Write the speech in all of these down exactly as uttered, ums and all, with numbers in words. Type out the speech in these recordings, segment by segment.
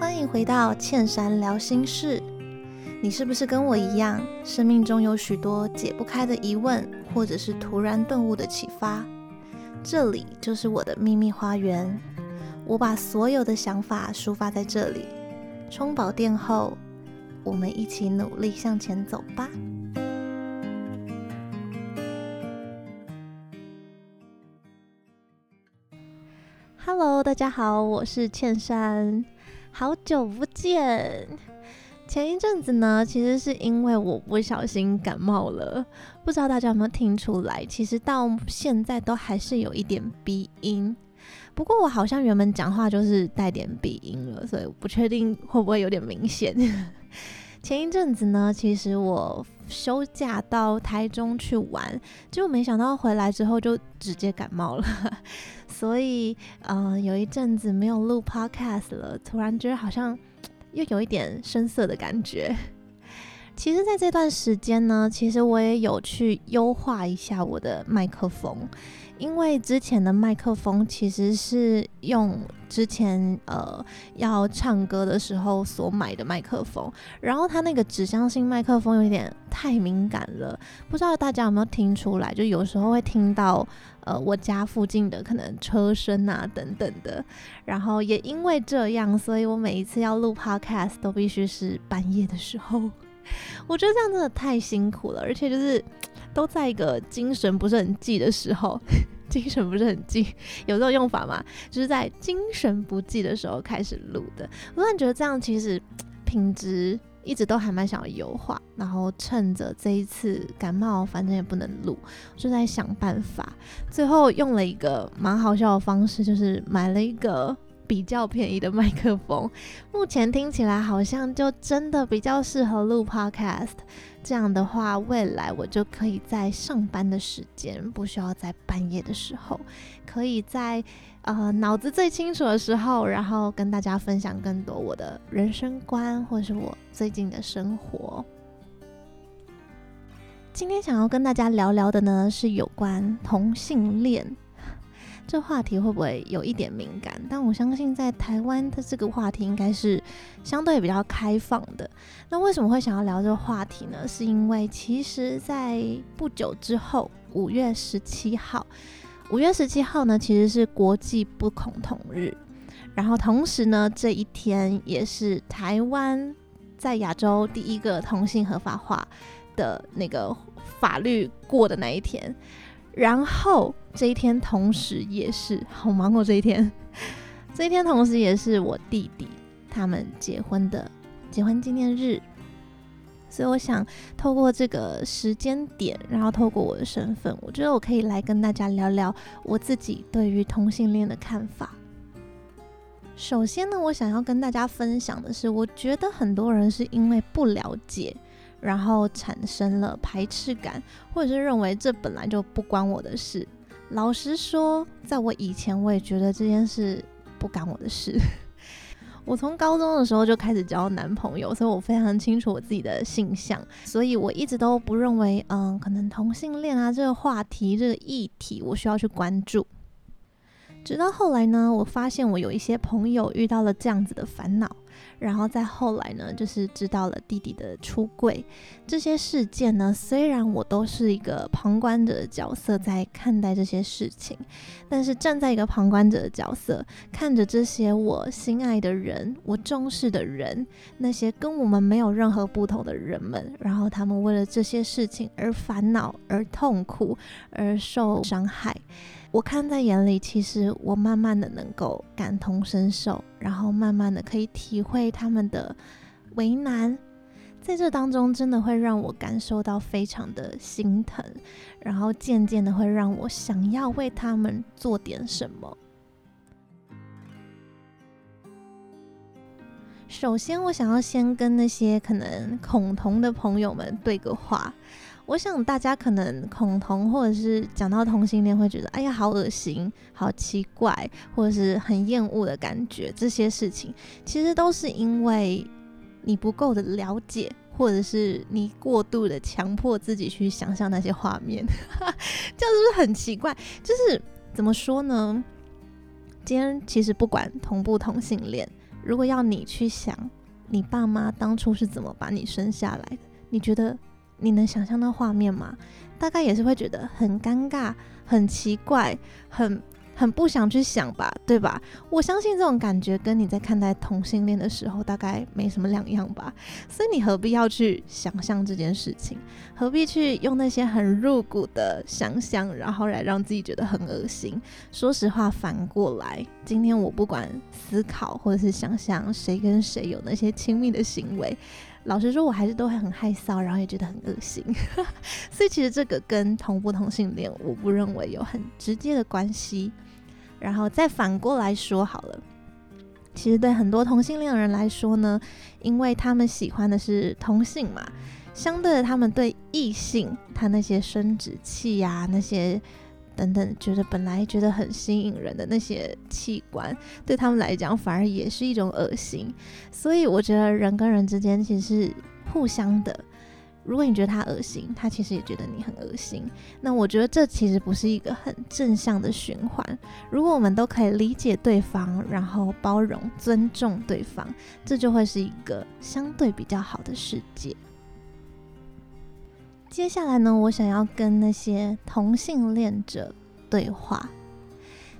欢迎回到茜珊聊心事。你是不是跟我一样，生命中有许多解不开的疑问，或者是突然顿悟的启发？这里就是我的秘密花园，我把所有的想法抒发在这里。充饱电后，我们一起努力向前走吧。Hello， 大家好，我是茜珊，好久不见。前一阵子呢，其实是因为我不小心感冒了，不知道大家有没有听出来，其实到现在都还是有一点鼻音。不过我好像原本讲话就是带点鼻音了，所以我不确定会不会有点明显。前一阵子呢，其实我休假到台中去玩，结果没想到回来之后就直接感冒了。所以、呃、有一阵子没有录 podcast 了，突然觉得好像又有一点生涩的感觉。其实在这段时间呢，其实我也有去优化一下我的麦克风，因为之前的麦克风其实是用之前呃要唱歌的时候所买的麦克风，然后它那个指向性麦克风有点太敏感了，不知道大家有没有听出来，就有时候会听到呃我家附近的可能车声啊等等的。然后也因为这样，所以我每一次要录 podcast 都必须是半夜的时候。我觉得这样真的太辛苦了，而且就是都在一个精神不是很济的时候，精神不是很济，有这种用法吗？就是在精神不济的时候开始录的。我突然觉得这样其实品质一直都还蛮想要优化，然后趁着这一次感冒，反正也不能录，就在想办法。最后用了一个蛮好笑的方式，就是买了一个比较便宜的麦克风，目前听起来好像就真的比较适合录 podcast。 这样的话，未来我就可以在上班的时间，不需要在半夜的时候，可以在呃脑子最清楚的时候，然后跟大家分享更多我的人生观，或是我最近的生活。今天想要跟大家聊聊的呢，是有关同性恋。这话题会不会有一点敏感？但我相信在台湾的这个话题应该是相对比较开放的。那为什么会想要聊这个话题呢？是因为其实在不久之后，五月十七号，五月十七号呢，其实是国际不恐同日，然后同时呢，这一天也是台湾在亚洲第一个同性合法化的那个法律过的那一天。然后这一天同时也是好忙哦，这一天这一天同时也是我弟弟他们结婚的结婚纪念日。所以我想透过这个时间点，然后透过我的身份，我觉得我可以来跟大家聊聊我自己对于同性恋的看法。首先呢，我想要跟大家分享的是，我觉得很多人是因为不了解，然后产生了排斥感，或者是认为这本来就不关我的事。老实说，在我以前我也觉得这件事不干我的事。我从高中的时候就开始交男朋友，所以我非常清楚我自己的性向，所以我一直都不认为嗯，可能同性恋啊这个话题这个议题我需要去关注。直到后来呢，我发现我有一些朋友遇到了这样子的烦恼，然后再后来呢，就是知道了弟弟的出柜这些事件呢，虽然我都是一个旁观者的角色在看待这些事情，但是站在一个旁观者的角色，看着这些我心爱的人，我重视的人，那些跟我们没有任何不同的人们，然后他们为了这些事情而烦恼，而痛苦，而受伤害，我看在眼里，其实我慢慢的能够感同身受，然后慢慢的可以体会他们的为难，在这当中真的会让我感受到非常的心疼，然后渐渐的会让我想要为他们做点什么。首先，我想要先跟那些可能恐同的朋友们对个话。我想大家可能恐同或者是讲到同性恋会觉得哎呀好恶心，好奇怪，或者是很厌恶的感觉，这些事情其实都是因为你不够的了解，或者是你过度的强迫自己去想象那些画面。这样是不是很奇怪？就是怎么说呢，今天其实不管同不同性恋，如果要你去想你爸妈当初是怎么把你生下来的，你觉得你能想象到画面吗？大概也是会觉得很尴尬、很奇怪、很很不想去想吧，对吧？我相信这种感觉跟你在看待同性恋的时候大概没什么两样吧，所以你何必要去想象这件事情？何必去用那些很入骨的想象，然后来让自己觉得很恶心？说实话，反过来，今天我不管思考或者是想象谁跟谁有那些亲密的行为，老实说我还是都会很害臊，然后也觉得很恶心所以其实这个跟同不同性恋我不认为有很直接的关系。然后再反过来说好了，其实对很多同性恋的人来说呢，因为他们喜欢的是同性嘛，相对的他们对异性他那些生殖器啊那些等等觉得本来觉得很吸引人的那些器官，对他们来讲反而也是一种恶心。所以我觉得人跟人之间其实是互相的，如果你觉得他恶心，他其实也觉得你很恶心，那我觉得这其实不是一个很正向的循环。如果我们都可以理解对方，然后包容尊重对方，这就会是一个相对比较好的世界。接下来呢，我想要跟那些同性恋者对话。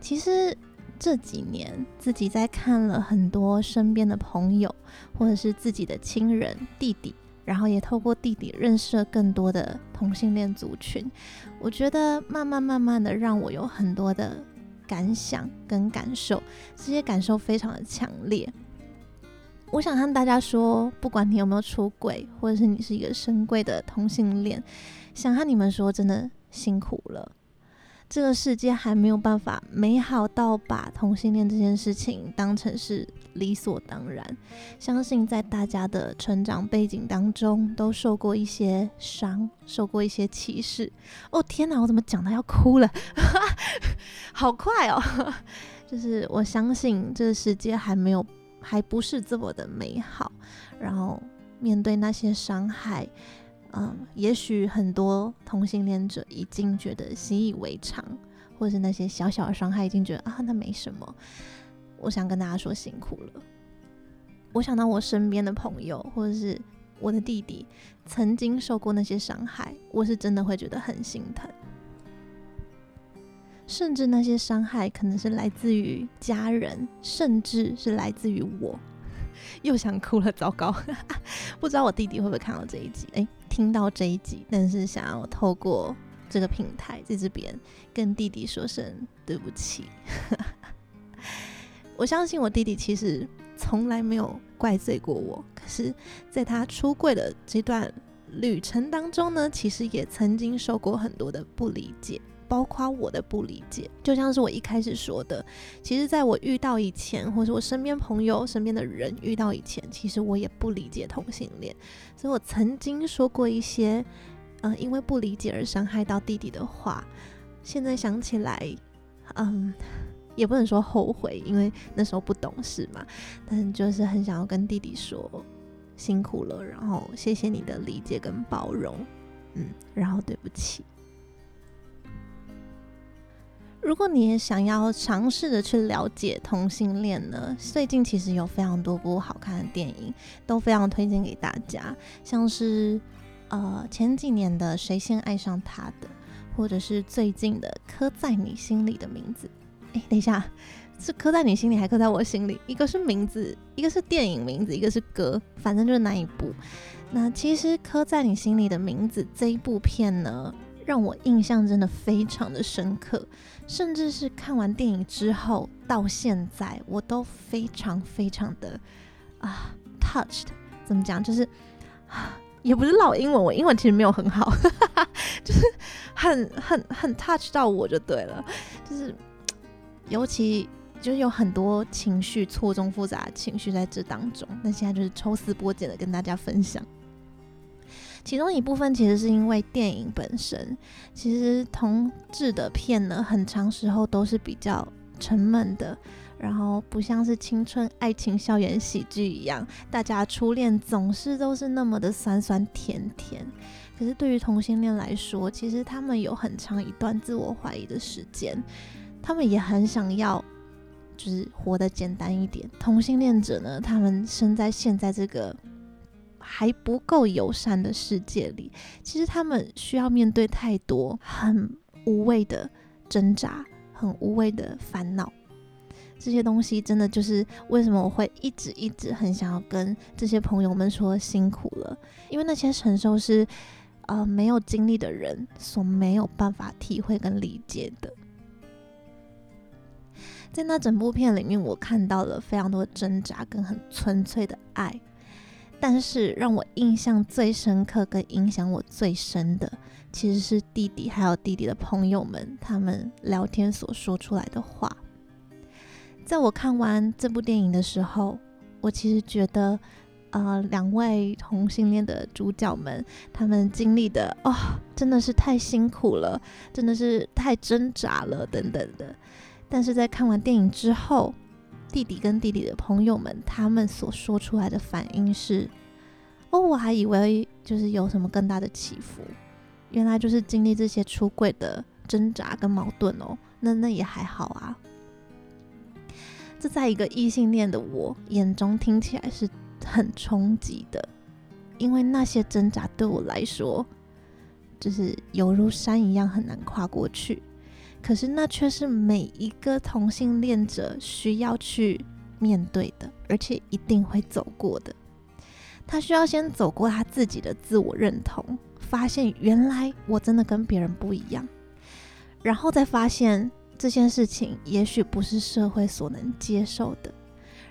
其实这几年自己在看了很多身边的朋友或者是自己的亲人弟弟，然后也透过弟弟认识了更多的同性恋族群，我觉得慢慢慢慢的让我有很多的感想跟感受，这些感受非常的强烈。我想和大家说，不管你有没有出柜，或者是你是一个深柜的同性恋，想和你们说，真的辛苦了。这个世界还没有办法美好到把同性恋这件事情当成是理所当然。相信在大家的成长背景当中，都受过一些伤，受过一些歧视。哦天哪，我怎么讲到要哭了？好快哦！就是我相信这个世界还没有。还不是这么的美好，然后面对那些伤害，嗯，也许很多同性恋者已经觉得习以为常，或是那些小小的伤害已经觉得啊，那没什么。我想跟大家说，辛苦了。我想到我身边的朋友，或者是我的弟弟，曾经受过那些伤害，我是真的会觉得很心疼。甚至那些伤害可能是来自于家人，甚至是来自于我。又想哭了，糟糕不知道我弟弟会不会看到这一集，欸、听到这一集，但是想要透过这个平台在这边跟弟弟说声对不起我相信我弟弟其实从来没有怪罪过我，可是在他出柜的这段旅程当中呢，其实也曾经受过很多的不理解，包括我的不理解。就像是我一开始说的，其实在我遇到以前，或是我身边朋友身边的人遇到以前，其实我也不理解同性恋，所以我曾经说过一些、呃、因为不理解而伤害到弟弟的话。现在想起来，嗯，也不能说后悔，因为那时候不懂事嘛，但就是很想要跟弟弟说辛苦了，然后谢谢你的理解跟包容，嗯，然后对不起。如果你也想要尝试着去了解同性恋呢，最近其实有非常多部好看的电影，都非常推荐给大家，像是呃前几年的《谁先爱上他》的，或者是最近的《刻在你心里的名字》。哎，等一下，是刻在你心里还刻在我心里？一个是名字，一个是电影名字，一个是歌，反正就是那一部。那其实《刻在你心里的名字》这一部片呢，让我印象真的非常的深刻，甚至是看完电影之后到现在我都非常非常的啊 touched， 怎么讲，就是、啊、也不是老英文，我英文其实没有很好就是很很很 touch 到我就对了，就是尤其就是有很多情绪，错综复杂的情绪在这当中，那现在就是抽丝剥茧的跟大家分享。其中一部分其实是因为电影本身，其实同志的片呢，很长时候都是比较沉闷的，然后不像是青春爱情校园喜剧一样，大家初恋总是都是那么的酸酸甜甜。可是对于同性恋来说，其实他们有很长一段自我怀疑的时间，他们也很想要就是活得简单一点。同性恋者呢，他们生在现在这个还不够友善的世界里，其实他们需要面对太多很无谓的挣扎，很无谓的烦恼。这些东西真的就是为什么我会一直一直很想要跟这些朋友们说辛苦了，因为那些承受是呃没有经历的人所没有办法体会跟理解的。在那整部片里面，我看到了非常多挣扎跟很纯粹的爱，但是让我印象最深刻跟影响我最深的，其实是弟弟还有弟弟的朋友们他们聊天所说出来的话。在我看完这部电影的时候，我其实觉得呃，两位同性恋的主角们他们经历的哦，真的是太辛苦了，真的是太挣扎了等等的。但是在看完电影之后，弟弟跟弟弟的朋友们他们所说出来的反应是，哦，我还以为就是有什么更大的起伏，原来就是经历这些出柜的挣扎跟矛盾哦，那那也还好啊。这在一个异性恋的我眼中听起来是很冲击的，因为那些挣扎对我来说就是犹如山一样很难跨过去，可是那却是每一个同性恋者需要去面对的，而且一定会走过的。他需要先走过他自己的自我认同，发现原来我真的跟别人不一样，然后再发现这件事情也许不是社会所能接受的，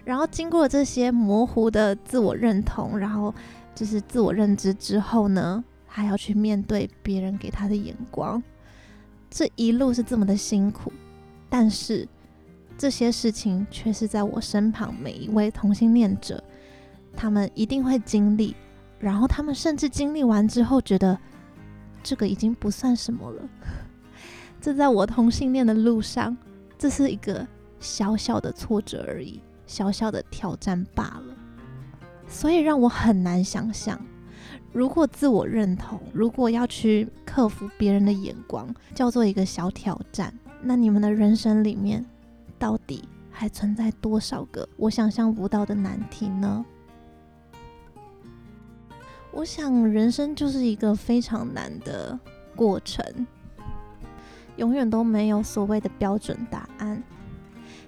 然后经过这些模糊的自我认同，然后就是自我认知之后呢，还要去面对别人给他的眼光。这一路是这么的辛苦，但是这些事情却是在我身旁每一位同性恋者他们一定会经历，然后他们甚至经历完之后觉得这个已经不算什么了。这在我同性恋的路上，这是一个小小的挫折而已，小小的挑战罢了。所以让我很难想象，如果自我认同，如果要去克服别人的眼光叫做一个小挑战，那你们的人生里面到底还存在多少个我想象不到的难题呢？我想人生就是一个非常难的过程，永远都没有所谓的标准答案。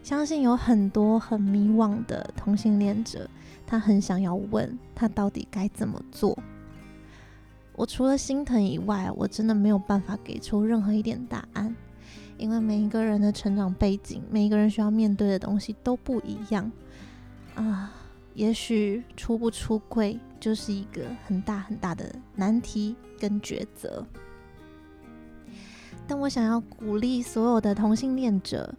相信有很多很迷惘的同性恋者，他很想要问他到底该怎么做。我除了心疼以外，我真的没有办法给出任何一点答案，因为每一个人的成长背景，每一个人需要面对的东西都不一样啊。也许出不出柜就是一个很大很大的难题跟抉择。但我想要鼓励所有的同性恋者，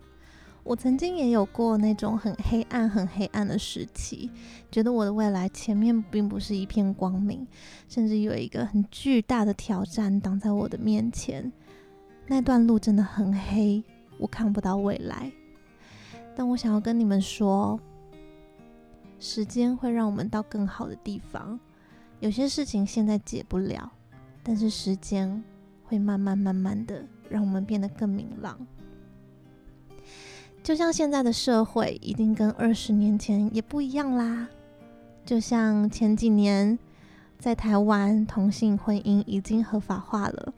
我曾经也有过那种很黑暗很黑暗的时期，觉得我的未来前面并不是一片光明，甚至有一个很巨大的挑战挡在我的面前，那段路真的很黑，我看不到未来。但我想要跟你们说，时间会让我们到更好的地方，有些事情现在解不了，但是时间会慢慢慢慢的让我们变得更明朗。就像现在的社会一定跟二十年前也不一样啦，就像前几年在台湾同性婚姻已经合法化了，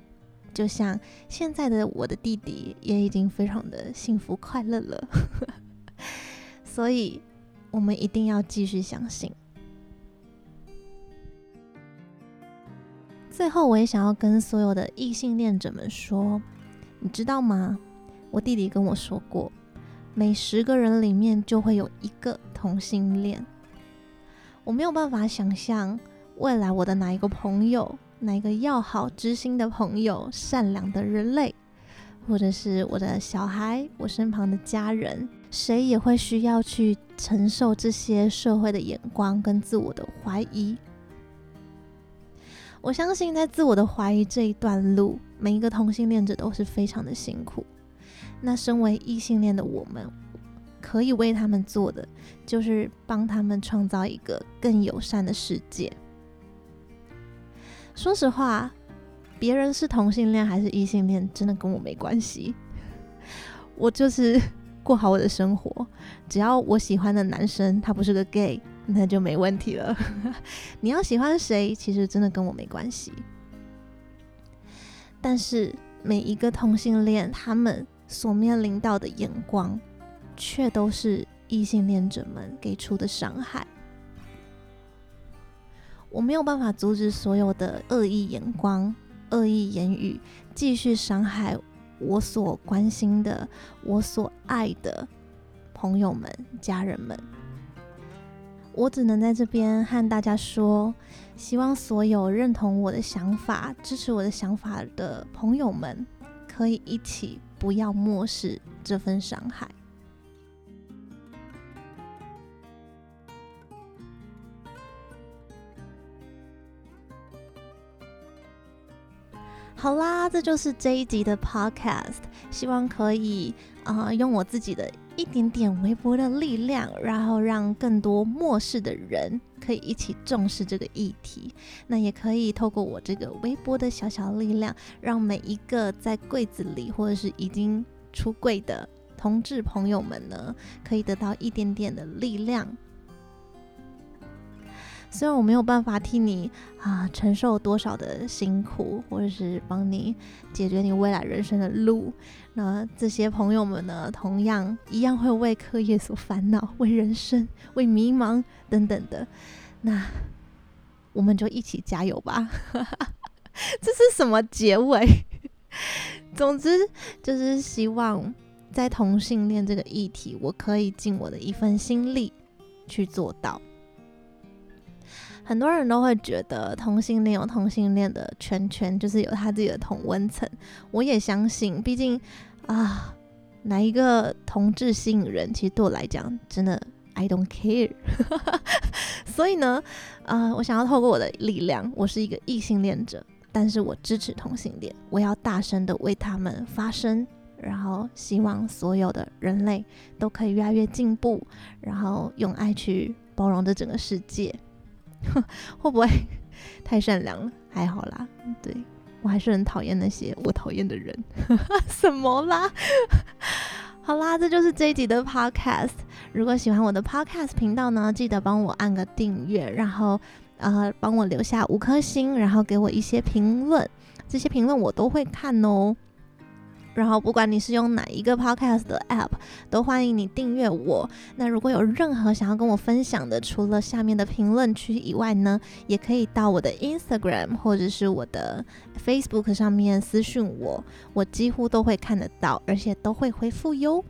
就像现在的我的弟弟也已经非常的幸福快乐了所以我们一定要继续相信。最后我也想要跟所有的异性恋者们说，你知道吗，我弟弟跟我说过，每十个人里面就会有一个同性恋。我没有办法想象未来我的哪一个朋友，哪一个要好知心的朋友，善良的人类，或者是我的小孩，我身旁的家人，谁也会需要去承受这些社会的眼光跟自我的怀疑。我相信在自我的怀疑这一段路，每一个同性恋者都是非常的辛苦。那身为异性恋的我们，可以为他们做的就是帮他们创造一个更友善的世界。说实话，别人是同性恋还是异性恋真的跟我没关系，我就是过好我的生活，只要我喜欢的男生他不是个 gay， 那就没问题了。你要喜欢谁其实真的跟我没关系。但是每一个同性恋他们所面临到的眼光却都是异性恋者们给出的伤害。我没有办法阻止所有的恶意眼光、恶意言语继续伤害我所关心的、我所爱的朋友们、家人们。我只能在这边和大家说，希望所有认同我的想法、支持我的想法的朋友们，可以一起不要漠视这份伤害。好啦，这就是这一集的 podcast， 希望可以、呃、用我自己的一点点微薄的力量，然后让更多漠视的人可以一起重视这个议题。那也可以透过我这个微薄的小小力量，让每一个在柜子里或者是已经出柜的同志朋友们呢，可以得到一点点的力量。虽然我没有办法替你、呃、承受多少的辛苦，或者是帮你解决你未来人生的路，那这些朋友们呢，同样一样会为课业所烦恼，为人生，为迷茫等等的，那我们就一起加油吧。这是什么结尾？总之就是希望在同性恋这个议题，我可以尽我的一份心力去做到。很多人都会觉得同性恋有同性恋的圈圈，就是有他自己的同温层。我也相信，毕竟啊，哪一个同志吸引人，其实对我来讲，真的 I don't care。所以呢，呃，我想要透过我的力量，我是一个异性恋者，但是我支持同性恋，我要大声的为他们发声，然后希望所有的人类都可以越来越进步，然后用爱去包容这整个世界。会不会太善良了？还好啦，对，我还是很讨厌那些我讨厌的人。什么啦？好啦，这就是这一集的 podcast。 如果喜欢我的 podcast 频道呢，记得帮我按个订阅，然后呃，帮我留下五颗星，然后给我一些评论，这些评论我都会看哦。然后不管你是用哪一个 podcast 的 app， 都欢迎你订阅我。那如果有任何想要跟我分享的，除了下面的评论区以外呢，也可以到我的 Instagram 或者是我的 Facebook 上面私讯我，我几乎都会看得到，而且都会回复哟。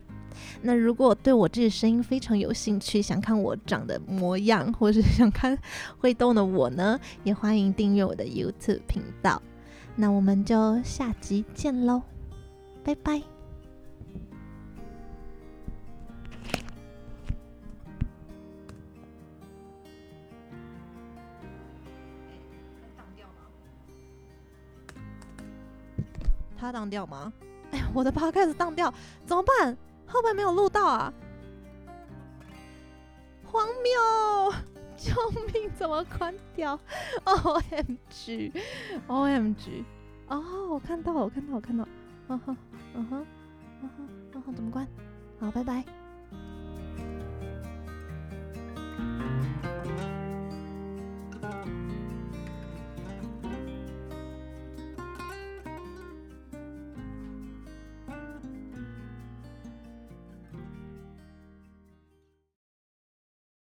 那如果对我这个声音非常有兴趣，想看我长的模样，或者想看会动的我呢，也欢迎订阅我的 YouTube 频道。那我们就下集见咯，拜拜。他当掉吗？哎，我的 podcast 当掉，怎么办？后面没有录到啊！荒谬！救命！怎么关掉 ？O M G！O M G！ O M G 哦，我看到了，我看到了，我看到了。嗯哼，嗯哼，嗯哼，嗯哼，怎么关？好，拜拜。